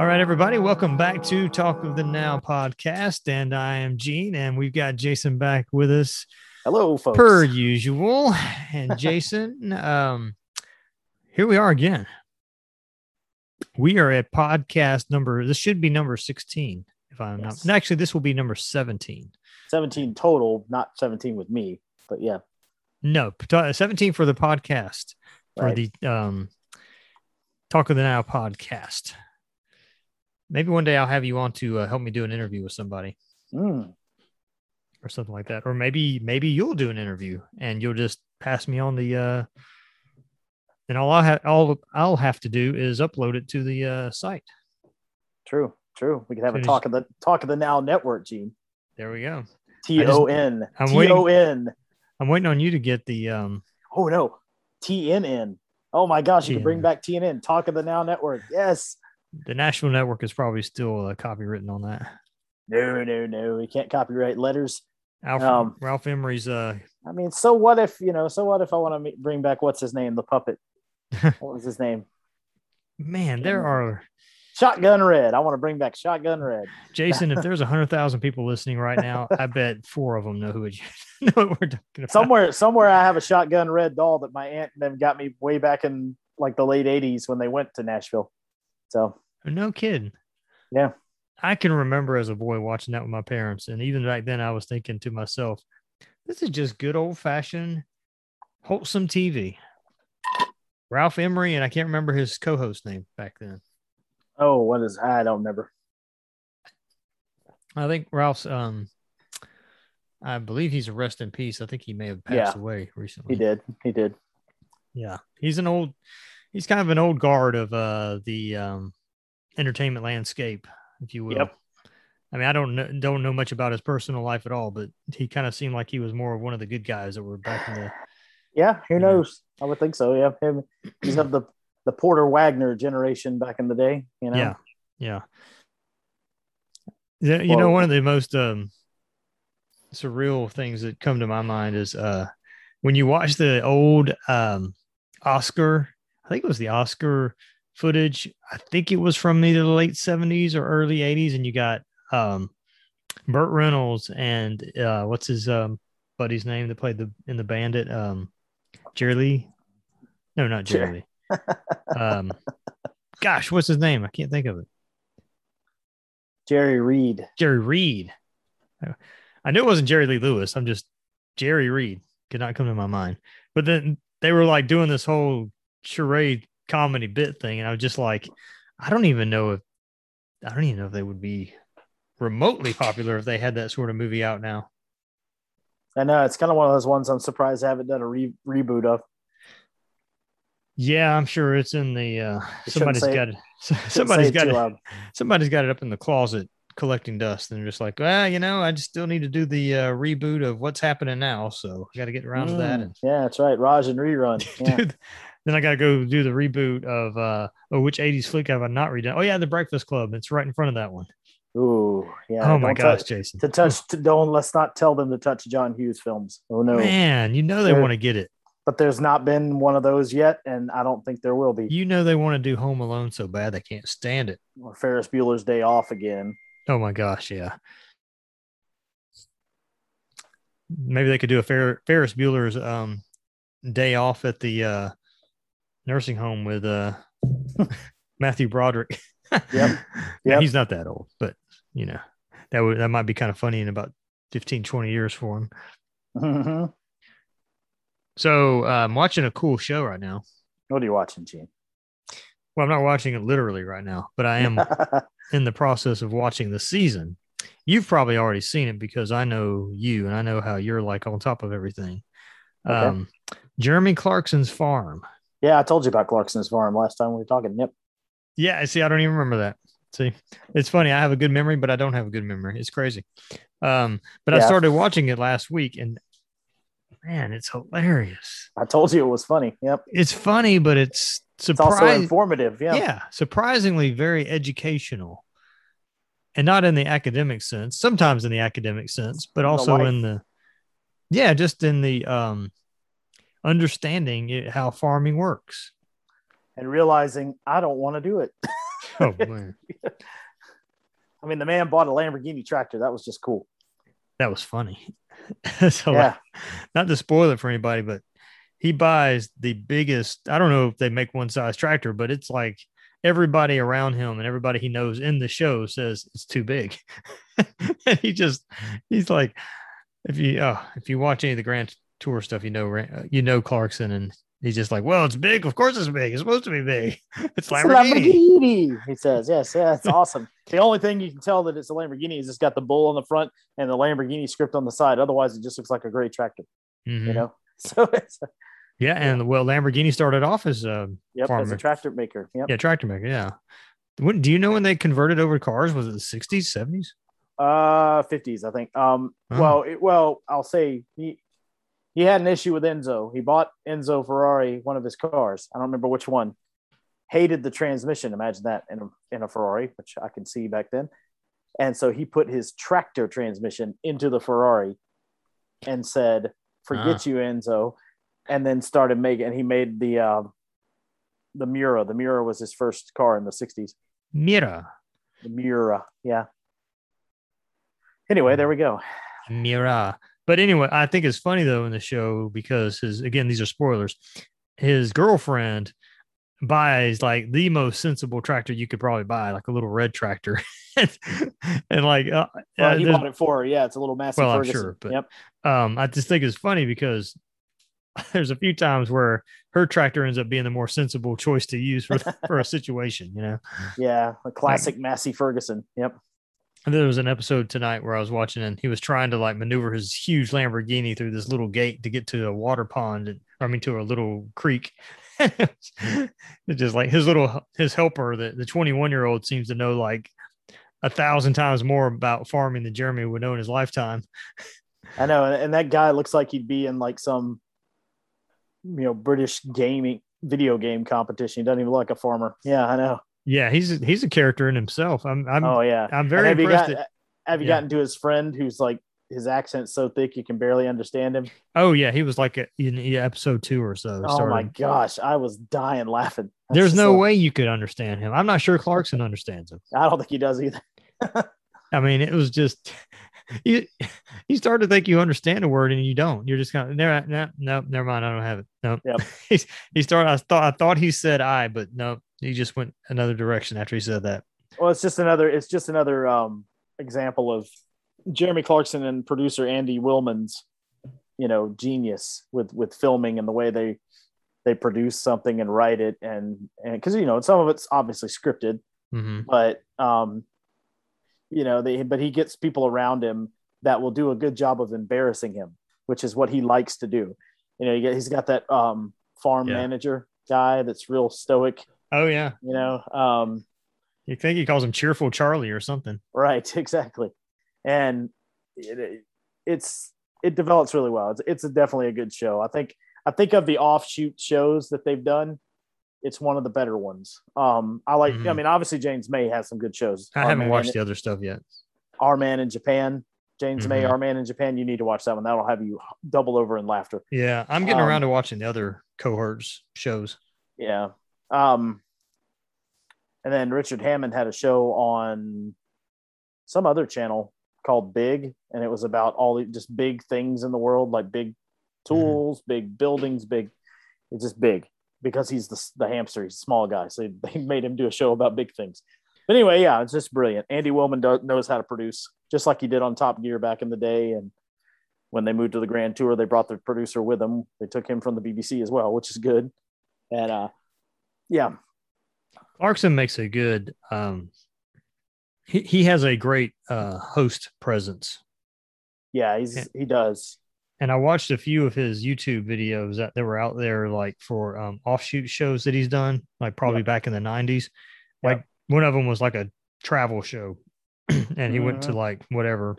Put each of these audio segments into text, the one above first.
All right, everybody, welcome back to Talk of the Now podcast, and I am Gene, and we've got Jason back with us. Hello, folks. Per usual, and Jason, here we are again. We are at podcast number, this should be number 16, if I'm not, actually, this will be number 17. 17 total, not 17 with me, but yeah. No, 17 for the podcast, right. For the Talk of the Now podcast. Maybe one day I'll have you on to help me do an interview with somebody or something like that. Or maybe you'll do an interview and you'll just pass me on the, and all I'll have to do is upload it to the site. True. We could have a Talk of the Now network, Gene. There we go. T-O-N. T-O-N. I'm waiting on you to get the, oh no. TNN. Oh my gosh. You can bring back TNN, Talk of the Now network. Yes. The national network is probably still copywritten on that. No. We can't copyright letters. Ralph Emery's. I mean, so what if I want to bring back, what's his name? The puppet. What was his name? Man, there are. Shotgun Red. I want to bring back Shotgun Red. Jason, if there's 100,000 people listening right now, I bet 4 of them know who it is. Know what we're talking about. Somewhere I have a Shotgun Red doll that my aunt and them got me way back in like the late 80s when they went to Nashville. So no kidding. Yeah. I can remember as a boy watching that with my parents. And even back then I was thinking to myself, this is just good old fashioned, wholesome TV. Ralph Emery. And I can't remember his co-host name back then. Oh, I don't remember. I think Ralph's, I believe he's a rest in peace. I think he may have passed away recently. He did. Yeah. He's kind of an old guard of the entertainment landscape, if you will. Yep. I mean, I don't know much about his personal life at all, but he kind of seemed like he was more of one of the good guys that were back in the. Yeah, who knows? I would think so. Yeah, he's of the Porter Wagoner generation back in the day. You know. Yeah. You know, one of the most surreal things that come to my mind is when you watch the old Oscar. I think it was the Oscar footage. I think it was from either the late 70s or early 80s. And you got Burt Reynolds and what's his buddy's name that played in the Bandit? Jerry Lee? No, not Jerry Lee. Gosh, what's his name? I can't think of it. Jerry Reed. I knew it wasn't Jerry Lee Lewis. I'm just Jerry Reed. Could not come to my mind. But then they were like doing this whole charade comedy bit thing, and I was just like, I don't even know if they would be remotely popular if they had that sort of movie out now. I know, it's kind of one of those ones I'm surprised I haven't done a reboot of. Yeah, I'm sure it's in the somebody's got it up in the closet collecting dust, and they're just like, well, you know, I just still need to do the reboot of What's Happening Now, so I got to get around to that. And yeah, that's right, Raj and Rerun. Yeah. Then I got to go do the reboot of, which 80s flick have I not redone? Oh, yeah, The Breakfast Club. It's right in front of that one. Ooh, yeah. Oh, my gosh, Jason. Let's not tell them to touch John Hughes films. Oh, no. Man, you know they want to get it. But there's not been one of those yet, and I don't think there will be. You know they want to do Home Alone so bad they can't stand it. Or Ferris Bueller's Day Off again. Oh, my gosh, yeah. Maybe they could do a Ferris Bueller's Day Off at the... nursing home with Matthew Broderick. Yep. He's not that old, but you know, that might be kind of funny in about 15-20 years for him. Mm-hmm. So I'm watching a cool show right now. What are you watching, Gene? Well, I'm not watching it literally right now, but I am in the process of watching the season. You've probably already seen it because I know you and I know how you're like on top of everything. Okay. Jeremy Clarkson's Farm. Yeah, I told you about Clarkson's Farm last time we were talking. Yep. Yeah, see, I don't even remember that. See, it's funny. I have a good memory, but I don't have a good memory. It's crazy. But yeah. I started watching it last week, and man, it's hilarious. I told you it was funny. Yep. It's funny, but it's also informative. Yeah. Yeah, surprisingly very educational, and not in the academic sense. Sometimes in the academic sense, but also in the understanding how farming works and realizing I don't want to do it. Oh man! I mean, the man bought a Lamborghini tractor. That was just cool. That was funny. So, yeah. Not to spoil it for anybody, but he buys the biggest. I don't know if they make one size tractor, but it's like everybody around him and everybody he knows in the show says it's too big. And he's like, if you watch any of the Grand Tour stuff, you know Clarkson, and he's just like, well, it's big. Of course it's big. It's supposed to be big. It's Lamborghini. He says, yes, yeah, it's awesome. The only thing you can tell that it's a Lamborghini is it's got the bull on the front and the Lamborghini script on the side. Otherwise, it just looks like a great tractor, you know? So it's Lamborghini started off as a tractor maker. Yep. Yeah, tractor maker. Yeah. Do you know when they converted over to cars? Was it the 60s, 70s? 50s, I think. I'll say he had an issue with Enzo. He bought Enzo Ferrari, one of his cars. I don't remember which one. Hated the transmission. Imagine that in a Ferrari, which I can see back then. And so he put his tractor transmission into the Ferrari and said, "Forget you, Enzo." And then started making, and he made the Miura. The Miura was his first car in the 60s. The Miura, yeah. Anyway, there we go. Miura. But anyway, I think it's funny, though, in the show because these are spoilers. His girlfriend buys, like, the most sensible tractor you could probably buy, like a little red tractor. And like... he bought it for her. Yeah, it's a little Massey Ferguson. I'm sure, but yep. I just think it's funny because... There's a few times where her tractor ends up being the more sensible choice to use for a situation, you know? Yeah. A classic Massey Ferguson. Yep. And there was an episode tonight where I was watching and he was trying to like maneuver his huge Lamborghini through this little gate to get to a water pond. To a little creek. It's just like his helper, the 21-year-old seems to know like 1,000 times more about farming than Jeremy would know in his lifetime. I know. And that guy looks like he'd be in like some, British video game competition. He doesn't even look like a farmer. Yeah, I know. Yeah, he's a character in himself. I'm very impressed. Have you gotten to his friend who's like his accent's so thick you can barely understand him? Oh yeah, he was like in episode 2 or so. Oh my gosh, I was dying laughing. There's no way you could understand him. I'm not sure Clarkson understands him. I don't think he does either. I mean, it was just. You start to think you understand a word and you don't. You're just kind of never mind. I don't have it. No, nope. Yep. I thought he said I, but no, he just went another direction after he said that. Well, it's just another example of Jeremy Clarkson and producer Andy Wilman's, genius with filming and the way they produce something and write it and because some of it's obviously scripted, but. But he gets people around him that will do a good job of embarrassing him, which is what he likes to do. He's got that farm manager guy that's real stoic. Oh yeah. You think he calls him Cheerful Charlie or something? Right, exactly. And it develops really well. It's definitely a good show. I think of the offshoot shows that they've done, it's one of the better ones. Obviously James May has some good shows. I haven't watched the other stuff yet. Our Man in Japan, James May, Our Man in Japan. You need to watch that one. That'll have you double over in laughter. Yeah. I'm getting around to watching the other cohorts shows. Yeah. And then Richard Hammond had a show on some other channel called Big. And it was about just big things in the world, like big tools, big buildings, it's just big. Because he's the hamster, he's a small guy. So they made him do a show about big things. But anyway, yeah, it's just brilliant. Andy Wilman knows how to produce, just like he did on Top Gear back in the day. And when they moved to the Grand Tour, they brought the producer with them. They took him from the BBC as well, which is good. And yeah. Clarkson makes a good, he has a great host presence. Yeah, he does. And I watched a few of his YouTube videos that were out there, like for offshoot shows that he's done, like probably back in the 90s. Like one of them was like a travel show and he went to like whatever.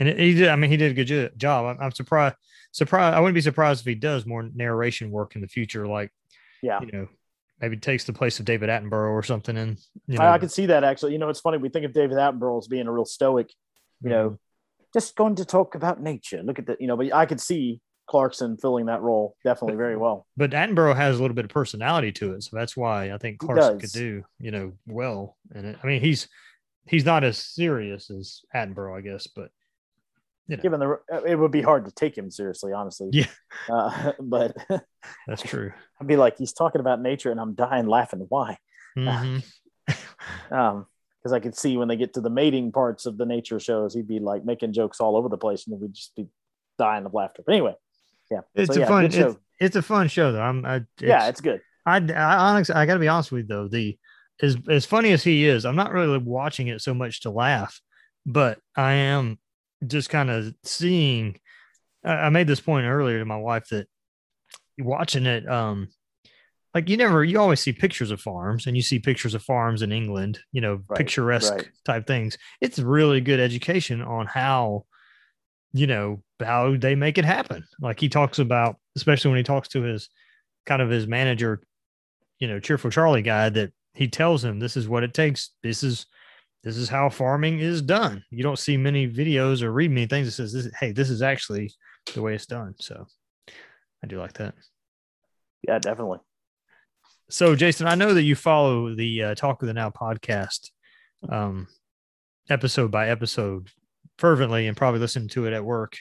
And he did a good job. I'm surprised. I wouldn't be surprised if he does more narration work in the future. Like, maybe takes the place of David Attenborough or something. And I can see that actually. It's funny. We think of David Attenborough as being a real stoic, just going to talk about nature. Look at that, but I could see Clarkson filling that role definitely very well. But Attenborough has a little bit of personality to it, so that's why I think Clarkson could do, you know, well in it. I mean, he's not as serious as Attenborough, I guess, but you know. Given it would be hard to take him seriously, honestly. Yeah, but that's true. I'd be like, he's talking about nature, and I'm dying laughing. Why? Mm-hmm. Because I could see when they get to the mating parts of the nature shows, he'd be like making jokes all over the place, and we'd just be dying of laughter. But anyway, yeah, it's a fun show, though. It's good. I honestly got to be honest with you, though. As funny as he is, I'm not really watching it so much to laugh, but I am just kind of seeing. I made this point earlier to my wife that watching it, like you always see pictures of farms, and you see pictures of farms in England, you know, right, picturesque type things. It's really good education on how they make it happen. Like he talks about, especially when he talks to his manager, you know, Cheerful Charlie guy, that he tells him, this is what it takes. This is how farming is done. You don't see many videos or read many things that says, this is actually the way it's done. So I do like that. Yeah, definitely. So, Jason, I know that you follow the Talk of the Now podcast episode by episode fervently, and probably listen to it at work,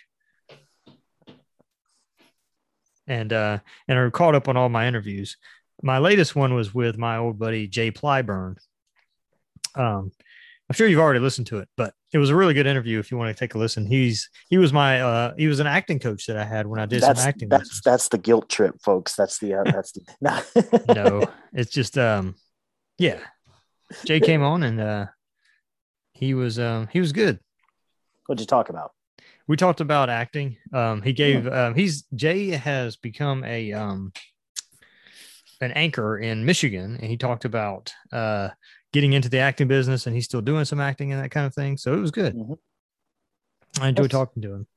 and are caught up on all my interviews. My latest one was with my old buddy Jay Plyburn. I'm sure you've already listened to it, but it was a really good interview. If you want to take a listen, he was an acting coach that I had when I did some acting. That's the guilt trip, folks. No, it's just, yeah. Jay came on and, he was good. What'd you talk about? We talked about acting. Jay has become an anchor in Michigan, and he talked about, getting into the acting business, and he's still doing some acting and that kind of thing. So it was good. Mm-hmm. I enjoyed talking to him.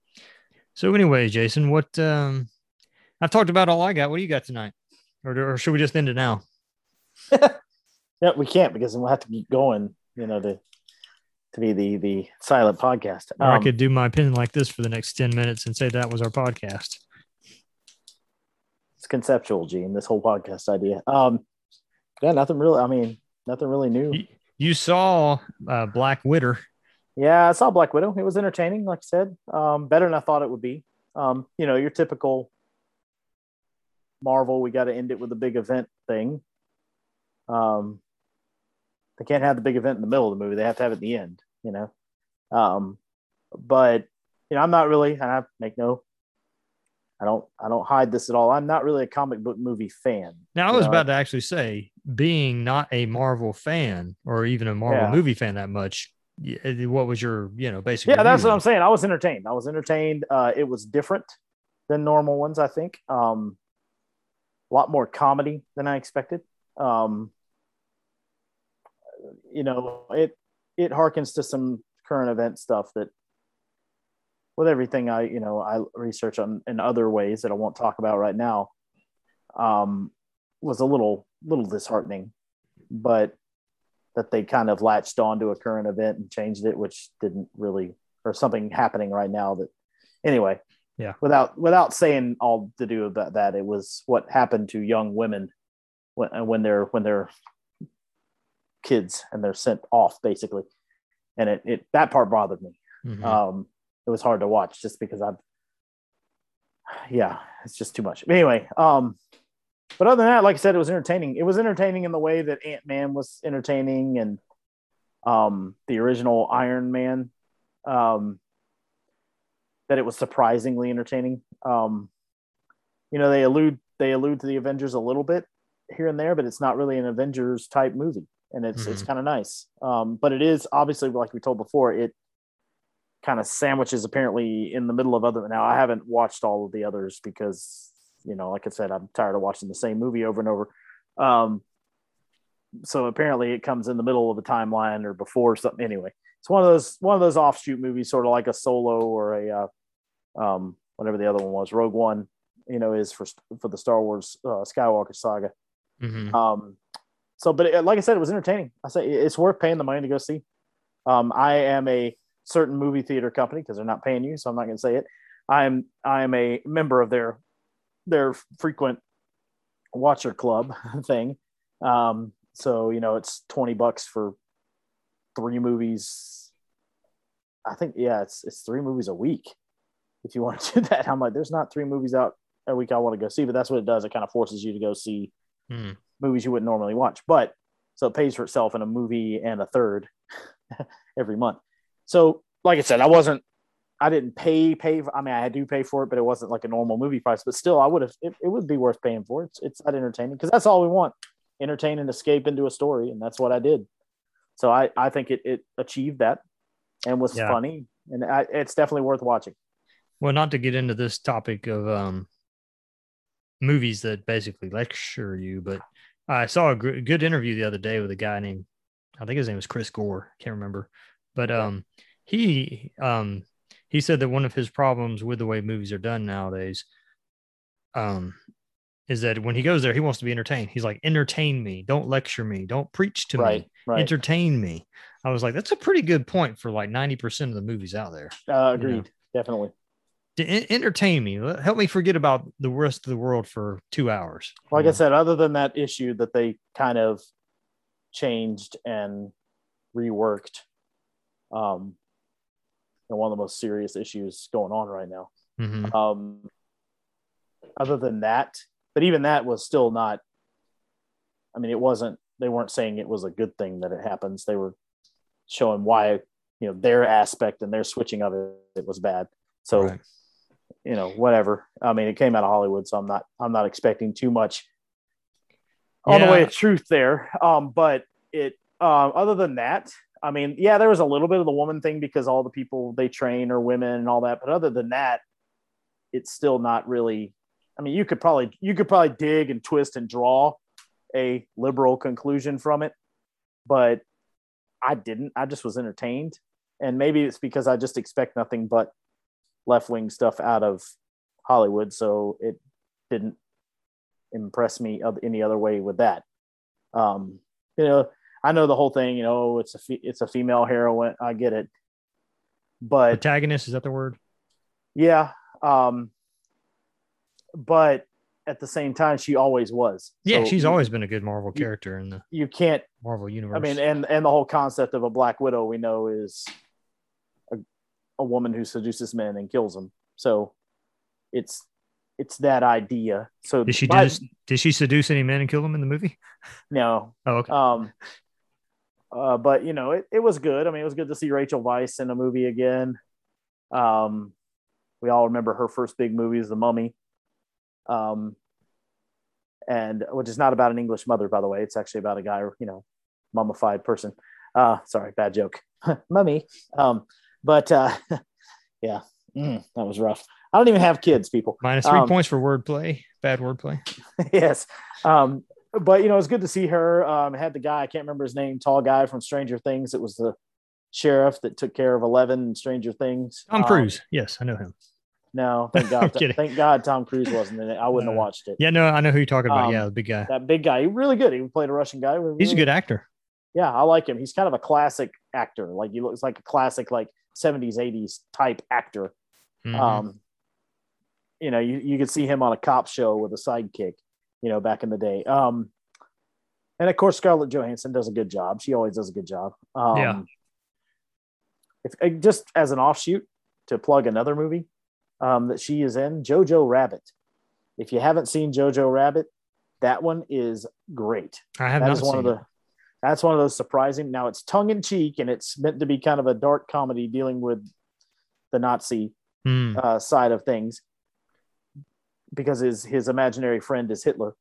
So anyway, Jason, what, I've talked about all I got. What do you got tonight? Or should we just end it now? No, we can't, because we'll have to keep going, you know, to be the silent podcast. Or I could do my opinion like this for the next 10 minutes and say that was our podcast. It's conceptual, Gene, this whole podcast idea. Yeah, nothing really. I mean, nothing really new. You saw Black Widow. Yeah, I saw Black Widow. It was entertaining, like I said. Better than I thought it would be. You know, your typical Marvel, we got to end it with a big event thing. They can't have the big event in the middle of the movie. They have to have it at the end, you know. But, you know, I'm not really, and I don't hide this at all. I'm not really a comic book movie fan. Now, I was about to actually say, being not a Marvel fan or even a Marvel movie fan that much, what was your, you know, basically? Yeah, that's what I'm saying. I was entertained. It was different than normal ones, I think. A lot more comedy than I expected. You know, it harkens to some current event stuff that, with everything I research on in other ways that I won't talk about right now, was a little disheartening, but that they kind of latched onto a current event and changed it, which didn't really, or something happening right now that, anyway, yeah. Without saying all to do about that, it was what happened to young women when they're kids and they're sent off, basically, and it that part bothered me. Mm-hmm. It was hard to watch just because it's just too much. But anyway, but other than that, like I said, it was entertaining. It was entertaining in the way that Ant-Man was entertaining, and the original Iron Man, that it was surprisingly entertaining. You know, they allude to the Avengers a little bit here and there, but it's not really an Avengers type movie, and it's kind of nice. But it is obviously, like we told before, it kind of sandwiches apparently in the middle of other. Now, I haven't watched all of the others because, you know, like I said, I'm tired of watching the same movie over and over. So apparently it comes in the middle of a timeline or before something. Anyway, it's one of those offshoot movies, sort of like a Solo or a whatever the other one was, Rogue One, you know, is for the Star Wars Skywalker saga. Mm-hmm. So, but like I said, it was entertaining. I say it's worth paying the money to go see. I am a certain movie theater company, because they're not paying you, so I'm not going to say it. I'm a member of their frequent watcher club thing. So, you know, it's $20 for 3 movies. I think, yeah, it's 3 movies a week. If you want to do that, I'm like, there's not 3 movies out a week I want to go see, but that's what it does. It kind of forces you to go see movies you wouldn't normally watch, but so it pays for itself in a movie and a third every month. So like I said, I didn't pay. I mean, I do pay for it, but it wasn't like a normal movie price, but still I would have, it would be worth paying for. It's not entertaining, because that's all we want. Entertain and escape into a story. And that's what I did. So I think it achieved that and was funny, and it's definitely worth watching. Well, not to get into this topic of movies that basically lecture you, but I saw a good interview the other day with a guy named, I think his name was Chris Gore. I can't remember, but he said that one of his problems with the way movies are done nowadays is that when he goes there, he wants to be entertained. He's like, entertain me. Don't lecture me. Don't preach to me. Right. Entertain me. I was like, that's a pretty good point for like 90% of the movies out there. Agreed. You know? Definitely. Entertain me. Help me forget about the rest of the world for 2 hours. Like I said, other than that issue that they kind of changed and reworked, and one of the most serious issues going on right now. Mm-hmm. Other than that, but even that was still not, I mean, it wasn't, they weren't saying it was a good thing that it happens. They were showing why, you know, their aspect and their switching of it was bad. So, right. You know, whatever. I mean, it came out of Hollywood, so I'm not expecting too much on the way of truth there. But it, other than that, I mean, yeah, there was a little bit of the woman thing because all the people they train are women and all that. But other than that, it's still not really, I mean, you could probably dig and twist and draw a liberal conclusion from it, but I didn't. I just was entertained. And maybe it's because I just expect nothing but left-wing stuff out of Hollywood, so it didn't impress me of any other way with that. You know, I know the whole thing, you know, it's a female heroine. I get it. But protagonist, is that the word? Yeah. But at the same time, she always was. Yeah, so she's always been a good Marvel character in the Marvel universe. I mean, and the whole concept of a Black Widow we know is a woman who seduces men and kills them. So it's that idea. So did she seduce any men and kill them in the movie? No. Oh, okay. But you know, it was good. I mean, it was good to see Rachel Weisz in a movie again. We all remember her first big movie is The Mummy. And which is not about an English mother, by the way. It's actually about a guy, you know, mummified person. Sorry, bad joke. Mummy. But yeah, that was rough. I don't even have kids, people. Minus 3 points for wordplay, bad wordplay. Yes. But, you know, it's good to see her. Had the guy, I can't remember his name, tall guy from Stranger Things. It was the sheriff that took care of 11 in Stranger Things. Tom Cruise. Yes, I know him. No, thank God. Thank God Tom Cruise wasn't in it. I wouldn't have watched it. Yeah, no, I know who you're talking about. Yeah, the big guy. That big guy. He was really good. He played a Russian guy. Really, he's a good actor. Yeah, I like him. He's kind of a classic actor. Like, he looks like a classic, like, 70s, 80s type actor. Mm-hmm. You know, you could see him on a cop show with a sidekick, you know, back in the day. And of course, Scarlett Johansson does a good job. She always does a good job. If just as an offshoot to plug another movie that she is in, Jojo Rabbit. If you haven't seen Jojo Rabbit, that one is great. I have not seen it. That's one of those surprising. Now, it's tongue in cheek, and it's meant to be kind of a dark comedy dealing with the Nazi side of things, because his imaginary friend is Hitler,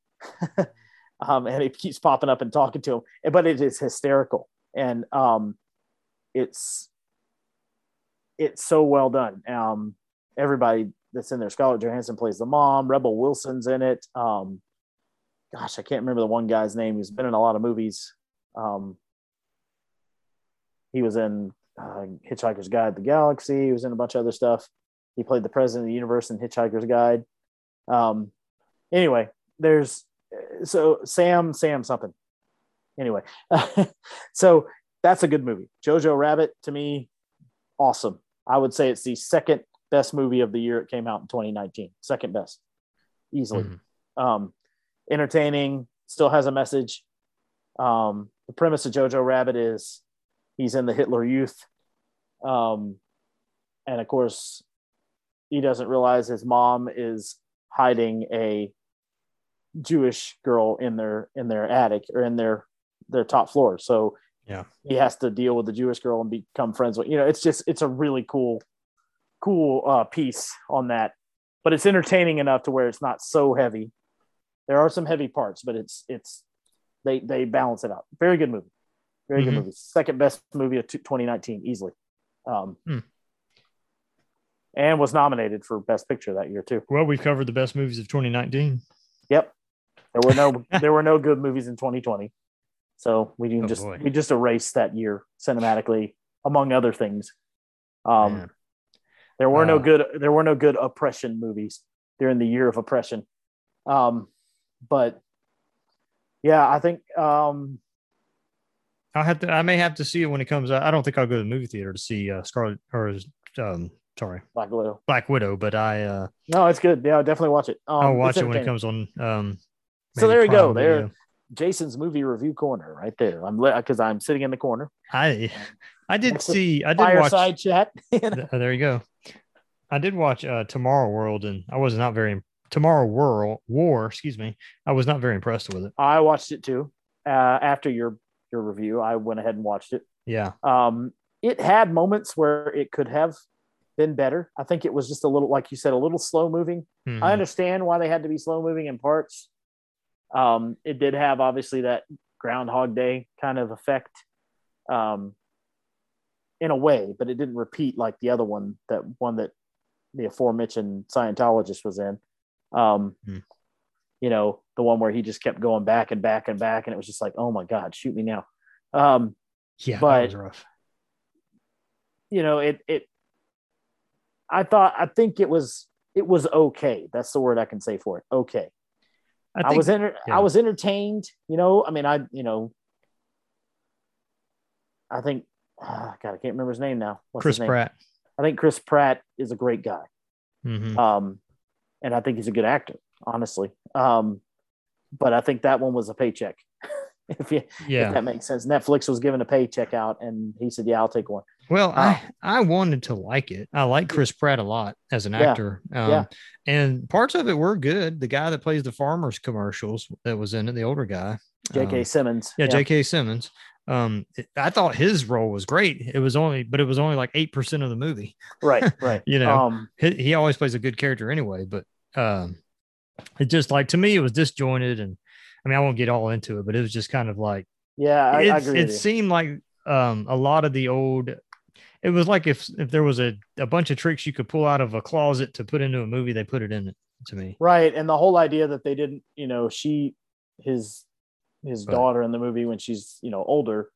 and he keeps popping up and talking to him. But it is hysterical, and it's so well done. Everybody that's in there, Scarlett Johansson plays the mom. Rebel Wilson's in it. Gosh, I can't remember the one guy's name who's been in a lot of movies. He was in Hitchhiker's Guide to the Galaxy. He was in a bunch of other stuff. He played the president of the universe in Hitchhiker's Guide. Anyway, there's Sam something. Anyway, so that's a good movie. Jojo Rabbit, to me, awesome. I would say it's the second best movie of the year. It came out in 2019, second best, easily. Mm-hmm. Entertaining, still has a message. The premise of Jojo Rabbit is he's in the Hitler Youth. And of course, he doesn't realize his mom is hiding a Jewish girl in their attic or in their top floor. So yeah, he has to deal with the Jewish girl and become friends with, it's a really cool piece on that, but it's entertaining enough to where it's not so heavy. There are some heavy parts, but they balance it out. Very good movie. Very good movie. Second best movie of 2019 easily. And was nominated for Best Picture that year too. Well, we've covered the best movies of 2019. Yep. There were no good movies in 2020. So we didn't we just erased that year cinematically, among other things. There were no good oppression movies during the year of oppression. But yeah, I think I may have to see it when it comes out. I don't think I'll go to the movie theater to see Black Widow, but no, it's good. Yeah, I'll definitely watch it. I'll watch it when it comes on. So there you go. Video. There, Jason's movie review corner right there. I'm sitting in the corner. I did watch chat. There you go. I did watch Tomorrow War. I was not very impressed with it. I watched it too. After your review, I went ahead and watched it. Yeah. It had moments where it could have been better. I think it was just a little, like you said, a little slow moving. Mm-hmm. I understand why they had to be slow moving in parts. It did have obviously that Groundhog Day kind of effect, in a way, but it didn't repeat like the other one, that one that the aforementioned Scientologist was in. The one where he just kept going back and back and back, and it was just like, oh my God, shoot me now. That was rough. I think it was okay. That's the word I can say for it. Okay. I was entertained, I can't remember his name now. What's Chris Pratt. I think Chris Pratt is a great guy. Mm-hmm. And I think he's a good actor, honestly. But I think that one was a paycheck. If that makes sense. Netflix was giving a paycheck out and he said, yeah, I'll take one. Well, I wanted to like it. I like Chris Pratt a lot as an actor. And parts of it were good. The guy that plays the farmers commercials that was in it, the older guy. J.K. Simmons. Yeah, J.K. Simmons. I thought his role was great. It was only like 8% of the movie. Right. He always plays a good character anyway, but it just, like, to me, it was disjointed, and I won't get all into it, but it was just kind of like, I agree. It seemed like a lot of the old, it was like if there was a bunch of tricks you could pull out of a closet to put into a movie, they put it in it, to me. Right. And the whole idea that they didn't, his daughter in the movie, when she's, older,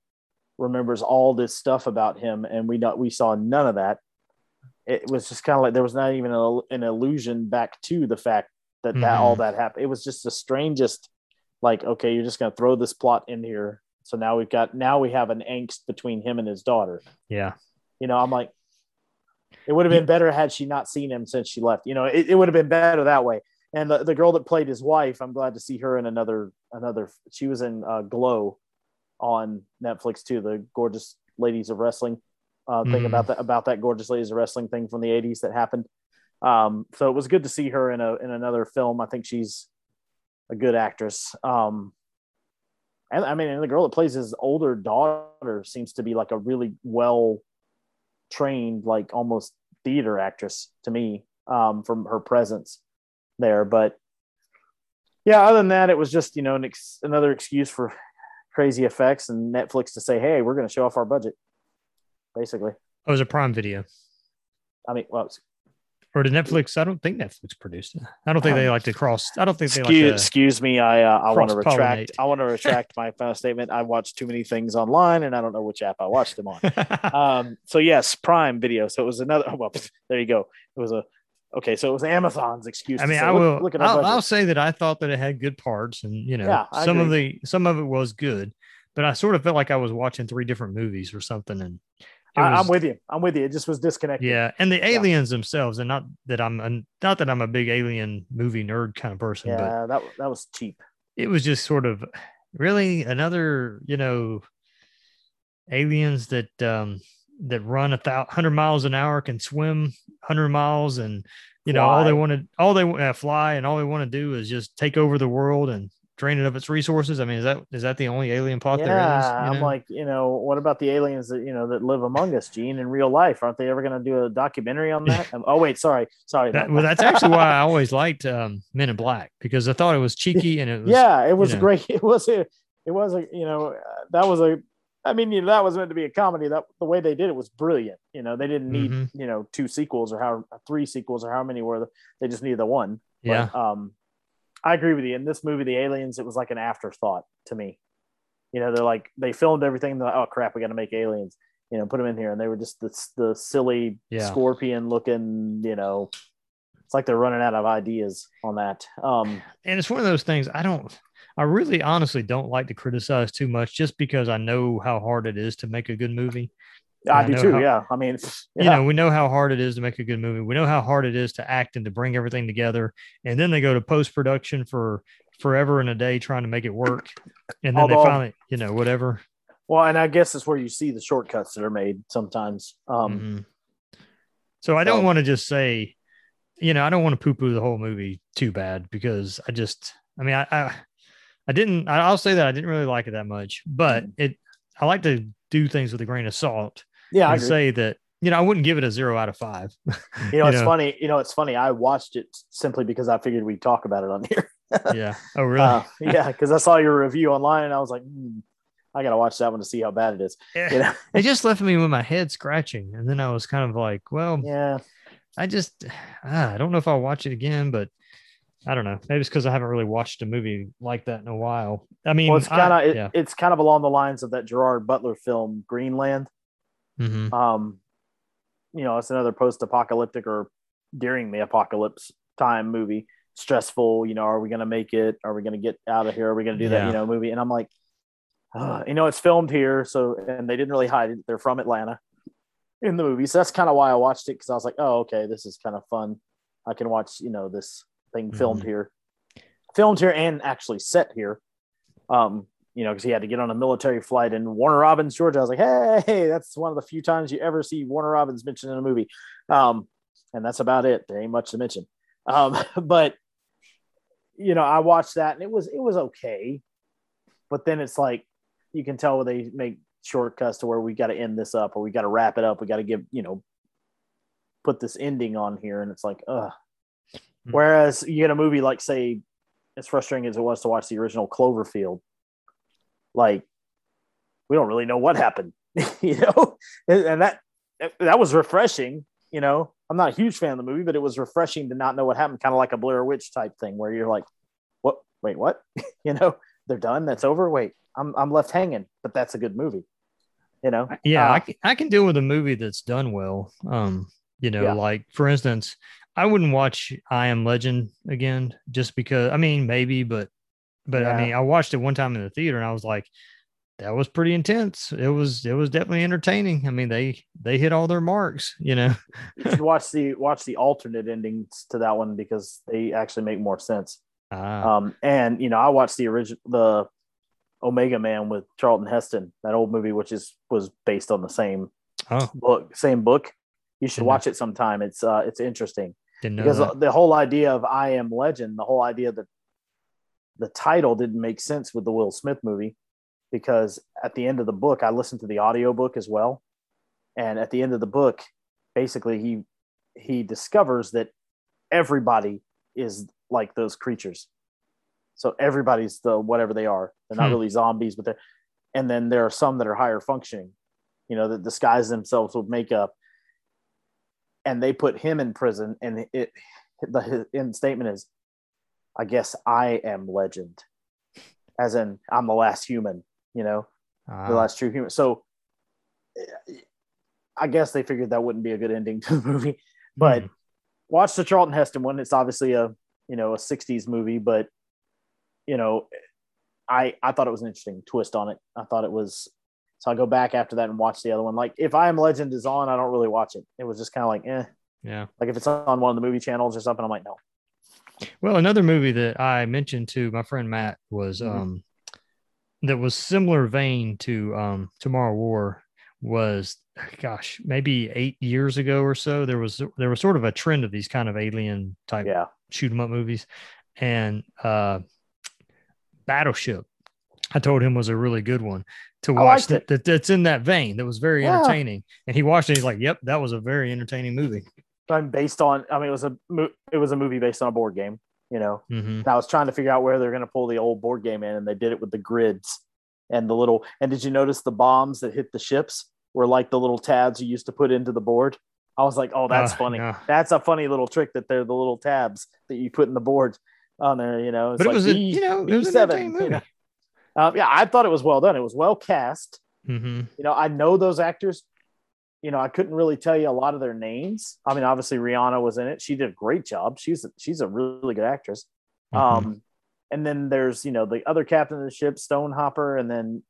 remembers all this stuff about him. And we saw none of that. It was just kind of like, there was not even an allusion back to the fact that all that happened. It was just the strangest, like, okay, you're just going to throw this plot in here. So now we have an angst between him and his daughter. Yeah. I'm like, it would have been better had she not seen him since she left. It would have been better that way. And the girl that played his wife, I'm glad to see her in another. She was in Glow on Netflix too. The Gorgeous Ladies of Wrestling thing about that Gorgeous Ladies of Wrestling thing from the 80s that happened. So it was good to see her in another film. I think she's a good actress. And the girl that plays his older daughter seems to be like a really well trained, like almost theater actress to me, from her presence there. But yeah, other than that, it was just, another excuse for crazy effects and Netflix to say, hey, we're going to show off our budget, basically. It was a Prime Video. Or did Netflix? I don't think Netflix produced it. I don't think they like to cross. I don't think they like to. Excuse me. I want to retract. I want to retract my final statement. I watched too many things online, and I don't know which app I watched them on. So yes, Prime Video. So it was another. Well, there you go. So it was Amazon's excuse. I'll say that I thought that it had good parts, and some of it was good, but I sort of felt like I was watching three different movies or something, and I'm with you. It just was disconnected. Yeah, and the aliens themselves, and not that I'm a big alien movie nerd kind of person. Yeah, but that was cheap. It was just sort of really another, aliens that that run 100 miles an hour, can swim 100 miles, and all they want to do is just take over the world and drain it of its resources. I mean, is that the only alien plot there is? I'm like, what about the aliens that that live among us, Gene, in real life? Aren't they ever going to do a documentary on that? Sorry. That's actually why I always liked Men in Black, because I thought it was cheeky and it was great. That was meant to be a comedy. That the way they did it was brilliant. They didn't need two sequels three sequels or how many were. They just needed the one. Yeah. But, I agree with you. In this movie, the aliens, it was like an afterthought to me. They're like, they filmed everything. And they're like, oh crap, we got to make aliens, put them in here. And they were just the silly scorpion looking, it's like they're running out of ideas on that. And it's one of those things. I really honestly don't like to criticize too much, just because I know how hard it is to make a good movie. I do too. I mean, we know how hard it is to make a good movie. We know how hard it is to act and to bring everything together. And then they go to post-production for forever and a day trying to make it work. And then they finally, whatever. Well, and I guess that's where you see the shortcuts that are made sometimes. So I don't want to just say, I don't want to poo-poo the whole movie too bad, because I'll say that I didn't really like it that much, but I like to do things with a grain of salt. Yeah. I say that, I wouldn't give it a 0 out of 5. Funny. It's funny. I watched it simply because I figured we'd talk about it on here. Yeah. Oh, really? Yeah. Cause I saw your review online and I was like, I got to watch that one to see how bad it is. It just left me with my head scratching. And then I was kind of like, well, yeah, I just, I don't know if I'll watch it again, but I don't know. Maybe it's because I haven't really watched a movie like that in a while. I mean, it's kind of along the lines of that Gerard Butler film, Greenland. Mm-hmm. It's another post-apocalyptic or during the apocalypse time movie. Stressful. Are we going to make it? Are we going to get out of here? Are we going to do that? Movie. And I'm like, it's filmed here. So, and they didn't really hide it. They're from Atlanta in the movie. So that's kind of why I watched it, because I was like, oh, okay, this is kind of fun. I can watch, this thing filmed here, and actually set here, because he had to get on a military flight in Warner Robins, Georgia. I was like, hey, that's one of the few times you ever see Warner Robins mentioned in a movie, and that's about it. There ain't much to mention, but I watched that and it was okay, but then it's like you can tell where they make shortcuts to where we got to end this up, or we got to wrap it up, we got to give put this ending on here, and it's like, ugh. Whereas you get a movie like, say, as frustrating as it was to watch the original Cloverfield, like, we don't really know what happened, and that was refreshing. I'm not a huge fan of the movie, but it was refreshing to not know what happened, kind of like a Blair Witch type thing where you're like, what? Wait, what? They're done. That's over. Wait, I'm left hanging, but that's a good movie. I can deal with a movie that's done well. Like, for instance, I wouldn't watch I Am Legend again, just because, I mean, maybe, but yeah. I mean, I watched it one time in the theater and I was like, that was pretty intense. It was definitely entertaining. I mean, they hit all their marks, You should watch the alternate endings to that one, because they actually make more sense. I watched the Omega Man with Charlton Heston, that old movie, which was based on the same book. You should watch it sometime. It's interesting. Because the whole idea of I Am Legend, the whole idea that the title didn't make sense with the Will Smith movie, because at the end of the book, I listened to the audiobook as well. And at the end of the book, basically he discovers that everybody is like those creatures. So everybody's the whatever they are. They're not really zombies, but and then there are some that are higher functioning, that disguise themselves with makeup. And they put him in prison, and the end statement is, I guess I am legend, as in I'm the last human, the last true human. So I guess they figured that wouldn't be a good ending to the movie, but watch the Charlton Heston one. It's obviously a 60s movie, but I thought it was an interesting twist on it. I thought it was, So I go back after that and watch the other one. Like if I Am Legend is on, I don't really watch it. It was just kind of like, eh. Yeah. Like if it's on one of the movie channels or something, I'm like, no. Well, another movie that I mentioned to my friend Matt was that was similar vein to Tomorrow War was, gosh, maybe 8 years ago or so. There was sort of a trend of these kind of alien type shoot 'em up movies, and Battleship, I told him, was a really good one to watch. That's in that vein. That was very entertaining, and he watched it. He's like, "Yep, that was a very entertaining movie." It was a movie based on a board game, you know. Mm-hmm. And I was trying to figure out where they're going to pull the old board game in, and they did it with the grids and the little. And did you notice the bombs that hit the ships were like the little tabs you used to put into the board? I was like, "Oh, that's funny. Yeah. That's a funny little trick that they're the little tabs that you put in the board on there." You know, it's but like it was it was an entertaining movie. You know? I thought it was well done. It was well cast. Mm-hmm. You know, I know those actors. You know, I couldn't really tell you a lot of their names. I mean, obviously Rihanna was in it. She did a great job. She's a really good actress. Mm-hmm. And then there's, you know, the other captain of the ship, Stonehopper, and then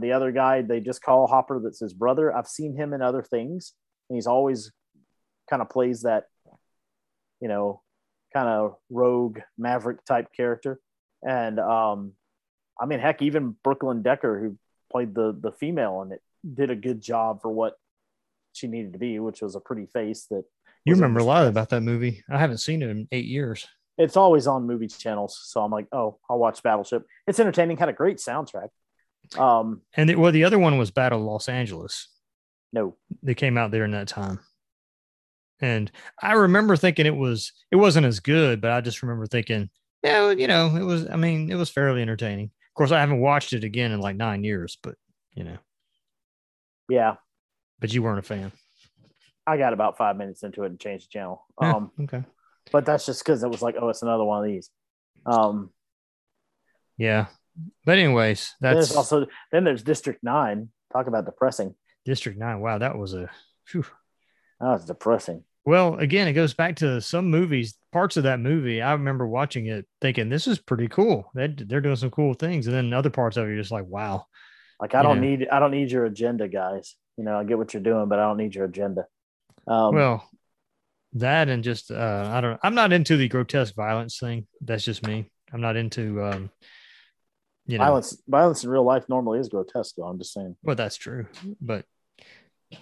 the other guy they just call Hopper, that's his brother. I've seen him in other things, and he's always kind of plays that, you know, kind of rogue maverick type character. And I mean, heck, even Brooklyn Decker, who played the female in it, did a good job for what she needed to be, which was a pretty face. That you remember a lot about that movie. I haven't seen it in 8 years. It's always on movie channels, so I'm like, oh, I'll watch Battleship. It's entertaining. Had a great soundtrack. And the other one was Battle Los Angeles. No, they came out there in that time, and I remember thinking it wasn't as good, but I just remember thinking, yeah, you know, it was. I mean, it was fairly entertaining. Of course, I haven't watched it again in like 9 years, but you know, yeah. But you weren't a fan. I got about 5 minutes into it and changed the channel. Okay. But that's just because it was like, oh, it's another one of these. Yeah. But anyways, that's also then there's District 9. Talk about depressing. District 9. Wow, that was that was depressing. Well, again, it goes back to some movies, parts of that movie. I remember watching it thinking this is pretty cool. They're doing some cool things, and then other parts of it, you're just like, wow. Like I don't need your agenda, guys. You know, I get what you're doing, but I don't need your agenda. Well, that and just, I'm not into the grotesque violence thing. That's just me. I'm not into, you know. Violence in real life normally is grotesque, though. I'm just saying. Well, that's true. But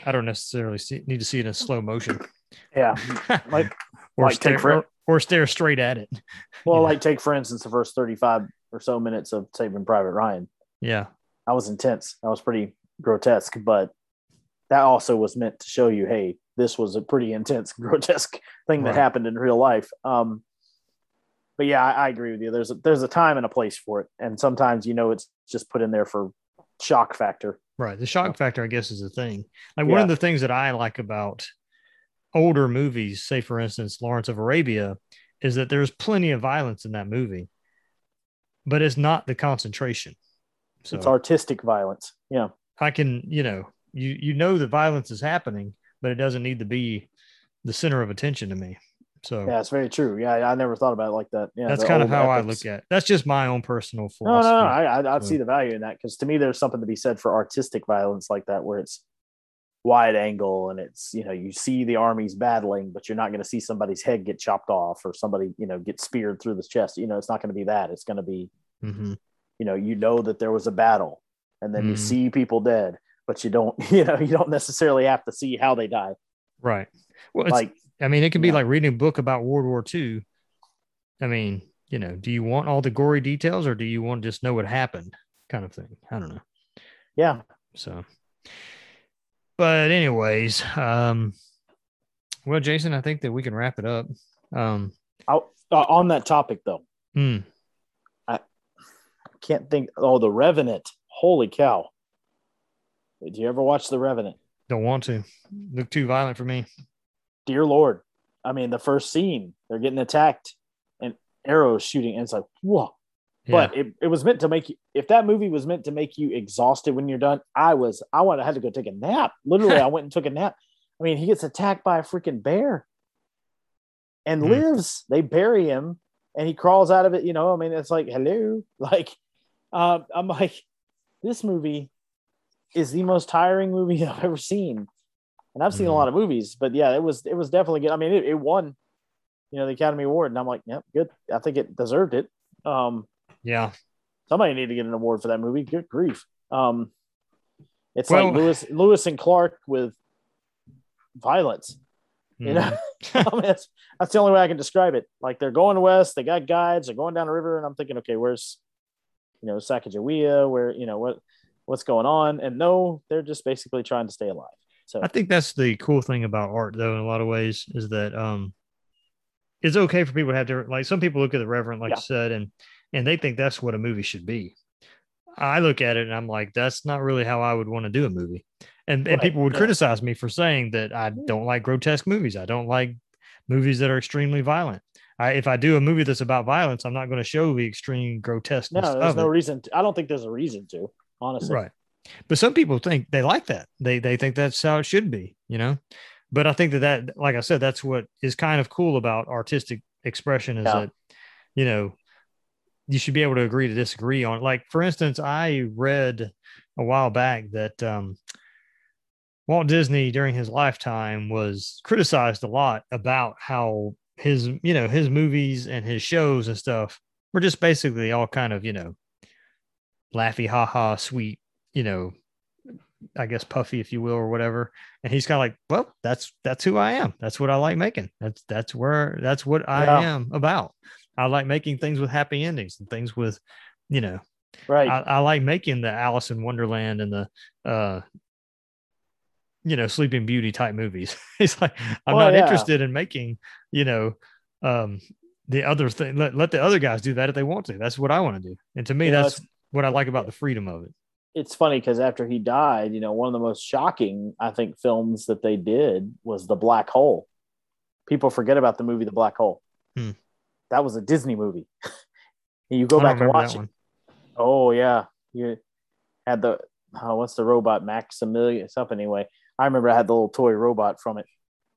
I don't necessarily need to see it in slow motion. Yeah. Or stare straight at it. Well, take, for instance, the first 35 or so minutes of Saving Private Ryan. Yeah. That was intense. That was pretty grotesque, but that also was meant to show you, hey, this was a pretty intense, grotesque thing that happened in real life. But yeah, I agree with you. There's a time and a place for it. And sometimes, you know, it's just put in there for shock factor. Right. The shock factor, I guess, is the thing. Like one of the things that I like about older movies, say, for instance, Lawrence of Arabia, is that there's plenty of violence in that movie, but it's not the concentration. So it's artistic violence. Yeah. I can, you know. You know the violence is happening, but it doesn't need to be the center of attention to me. So yeah, it's very true. Yeah, I never thought about it like that. Yeah, that's kind of how I look at it. That's just my own personal philosophy. No, I see the value in that, because to me, there's something to be said for artistic violence like that, where it's wide angle and it's, you know, you see the armies battling, but you're not going to see somebody's head get chopped off or somebody, you know, get speared through the chest. You know, it's not going to be that. It's going to be, you know that there was a battle, and then you see people dead. But you don't necessarily have to see how they die. Right. Well, it could be like reading a book about World War II. I mean, you know, do you want all the gory details, or do you want to just know what happened kind of thing? I don't know. Yeah. So, but anyways, well, Jason, I think that we can wrap it up. On that topic though, I can't think. Oh, The Revenant. Holy cow. Did you ever watch The Revenant? Don't want to. Look too violent for me. Dear Lord. I mean, the first scene, they're getting attacked and arrows shooting. And it's like, whoa. Yeah. But it was meant to make you, if that movie was meant to make you exhausted when you're done, I had to go take a nap. Literally, I went and took a nap. I mean, he gets attacked by a freaking bear and lives. They bury him and he crawls out of it. You know, I mean, it's like, hello. Like, I'm like, this movie is the most tiring movie I've ever seen. And I've seen a lot of movies, but yeah, it was definitely good. I mean, it won, the Academy Award, and I'm like, yep, good. I think it deserved it. Yeah. Somebody need to get an award for that movie. Good grief. It's like Lewis and Clark with violence. I mean, that's the only way I can describe it. Like, they're going west, they got guides, they're going down a river, and I'm thinking, okay, where's, Sacagawea? Where, what's going on? And no, they're just basically trying to stay alive. So I think that's the cool thing about art, though, in a lot of ways, is that it's okay for people to have different, like, some people look at The Revenant, like you said, and they think that's what a movie should be. I look at it and I'm like, that's not really how I would want to do a movie. And people would criticize me for saying that I don't like grotesque movies. I don't like movies that are extremely violent. If I do a movie that's about violence, I'm not going to show the extreme grotesqueness. No, there's no reason. I don't think there's a reason to, honestly. Right. But some people think they like that. They think that's how it should be, But I think that, like I said, that's what is kind of cool about artistic expression is that, you should be able to agree to disagree on. Like, for instance, I read a while back that Walt Disney during his lifetime was criticized a lot about how his, his movies and his shows and stuff were just basically all kind of, laughy, ha-ha, sweet, I guess puffy, if you will, or whatever. And he's kind of like, well, that's who I am. That's what I like making. That's what I am about. I like making things with happy endings and things with, right. I like making the Alice in Wonderland and the, Sleeping Beauty type movies. He's like, I'm not interested in making, the other thing, let the other guys do that if they want to. That's what I want to do. And to me, that's what I like about the freedom of it. It's funny because after he died, one of the most shocking, I think, films that they did was The Black Hole. People forget about the movie The Black Hole. That was a Disney movie. And you go back and watch it. Oh, yeah. You had the, what's the robot? Maximilian, something anyway. I remember I had the little toy robot from it,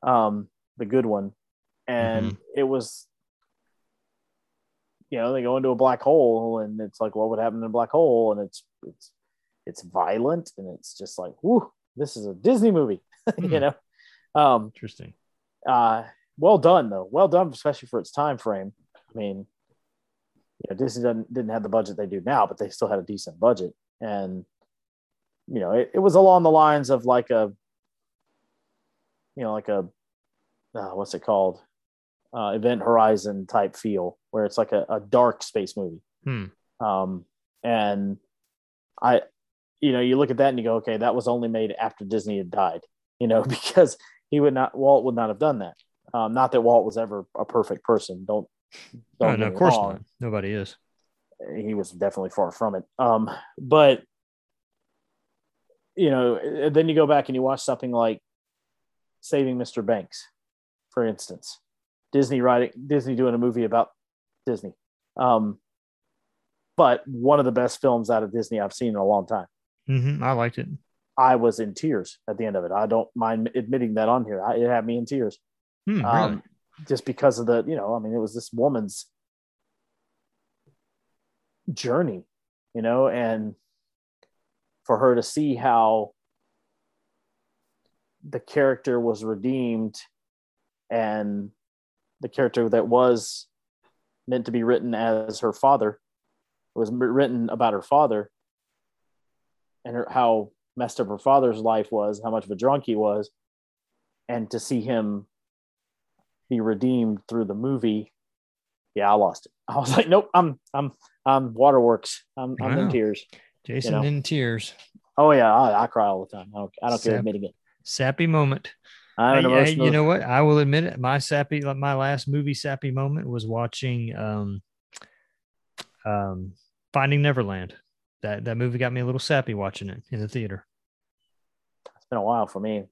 the good one. And it was, they go into a black hole and it's like, what would happen in a black hole? And it's violent and it's just like, whoo, this is a Disney movie, Interesting. Well done, though. Well done, especially for its time frame. I mean, Disney didn't have the budget they do now, but they still had a decent budget. And, it was along the lines of like a, what's it called? Event Horizon type feel, where it's like a dark space movie. And I, you look at that and you go, okay, that was only made after Disney had died, because Walt would not have done that. Not that Walt was ever a perfect person. Don't no, of course not. Nobody is. He was definitely far from it. But then you go back and you watch something like Saving Mr. Banks, for instance. Disney doing a movie about Disney. But one of the best films out of Disney I've seen in a long time. I liked it. I was in tears at the end of it. I don't mind admitting that on here. It had me in tears. Really? Just because of the, it was this woman's journey, and for her to see how the character was redeemed and the character that was meant to be written as her father was written about her father and how messed up her father's life was, how much of a drunk he was, and to see him be redeemed through the movie. Yeah, I lost it. I was like, nope, I'm waterworks. I'm in tears. Jason in tears. Oh yeah, I cry all the time. I don't care admitting it. Sappy moment. You know what? I will admit it. My last movie sappy moment was watching Finding Neverland. That movie got me a little sappy watching it in the theater. It's been a while for me. I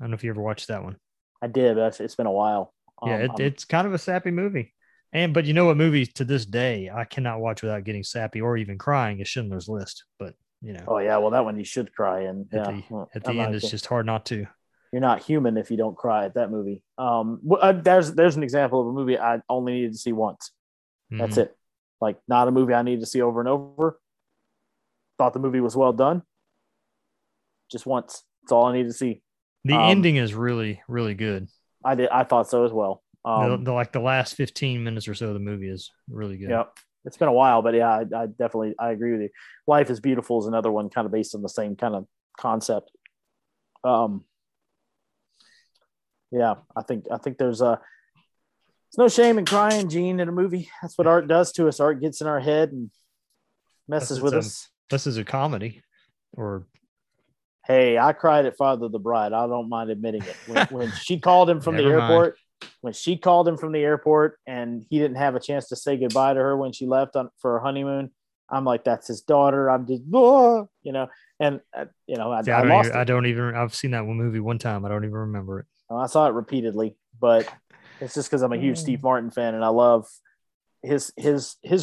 don't know if you ever watched that one. I did. But it's been a while. Yeah, it's kind of a sappy movie. But you know what movie to this day I cannot watch without getting sappy or even crying is Schindler's List. But Oh yeah, well that one you should cry and it's just hard not to. You're not human if you don't cry at that movie. There's an example of a movie I only needed to see once. That's it. Like not a movie I needed to see over and over. Thought the movie was well done. just once. That's all I need to see. The ending is really, really good. I thought so as well. The last 15 minutes or so of the movie is really good. Yep. It's been a while, but yeah, I definitely, I agree with you. Life is Beautiful is another one kind of based on the same kind of concept. Yeah, I think there's a, it's no shame in crying, Gene, in a movie. That's what art does to us. Art gets in our head and messes with us. This is a comedy. Or, hey, I cried at Father of the Bride. I don't mind admitting it. When she called him from the airport. When she called him from the airport and he didn't have a chance to say goodbye to her when she left for her honeymoon, I'm like, that's his daughter. I'm just, I've seen that one movie one time. I don't even remember it. I saw it repeatedly, but it's just because I'm a huge Steve Martin fan. And I love his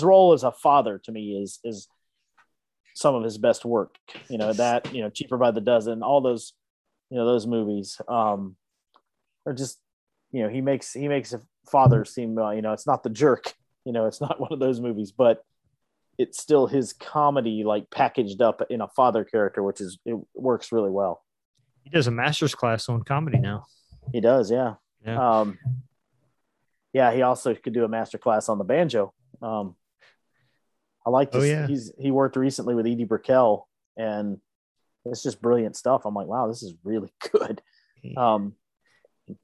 role as a father to me is some of his best work, Cheaper by the Dozen, all those, those movies are just, he makes a father seem, it's not The Jerk, it's not one of those movies, but it's still his comedy, like packaged up in a father character, which is, it works really well. He does a master's class on comedy now. He does. Yeah. Yeah. He also could do a master class on the banjo. I like this. Oh, yeah. He worked recently with Edie Brickell and it's just brilliant stuff. I'm like, wow, this is really good. Yeah. It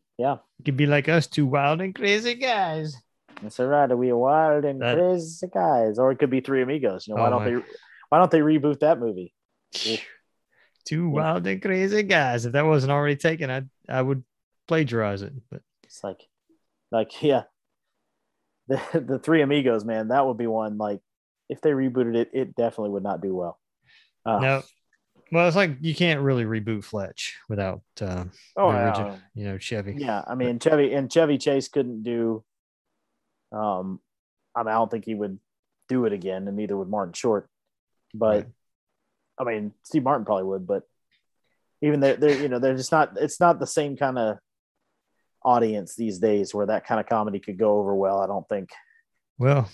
could be like us, two wild and crazy guys. That's all right. We are wild and crazy guys. Or it could be Three Amigos. Why don't they reboot that movie? Two wild and crazy guys. If that wasn't already taken, I would plagiarize it. But it's like The Three Amigos, man, that would be one. Like if they rebooted it, it definitely would not do well. No. Well, it's like you can't really reboot Fletch without, original, Chevy. Yeah, I mean, Chevy Chase couldn't do. I don't think he would do it again, and neither would Martin Short. But right. I mean, Steve Martin probably would, but even they're just not. It's not the same kind of audience these days where that kind of comedy could go over well. I don't think. Well,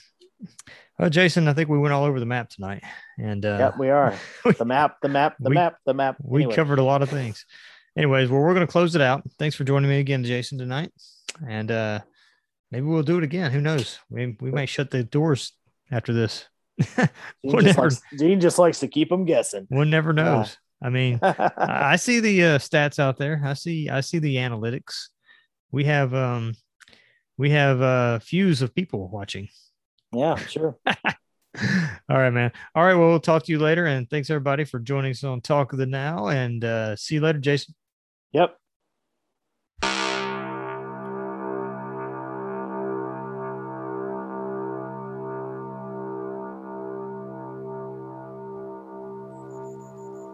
Jason, I think we went all over the map tonight, and yep, we are the map. Anyway. We covered a lot of things. Anyways, well, we're going to close it out. Thanks for joining me again, Jason, tonight, and maybe we'll do it again. Who knows? We might shut the doors after this. Gene just likes to keep them guessing. One never knows. Yeah. I mean, I see the stats out there. I see the analytics. We have views of people watching. Yeah, sure. All right, man. All right. Well, we'll talk to you later. And thanks, everybody, for joining us on Talk of the Now. And see you later, Jason. Yep.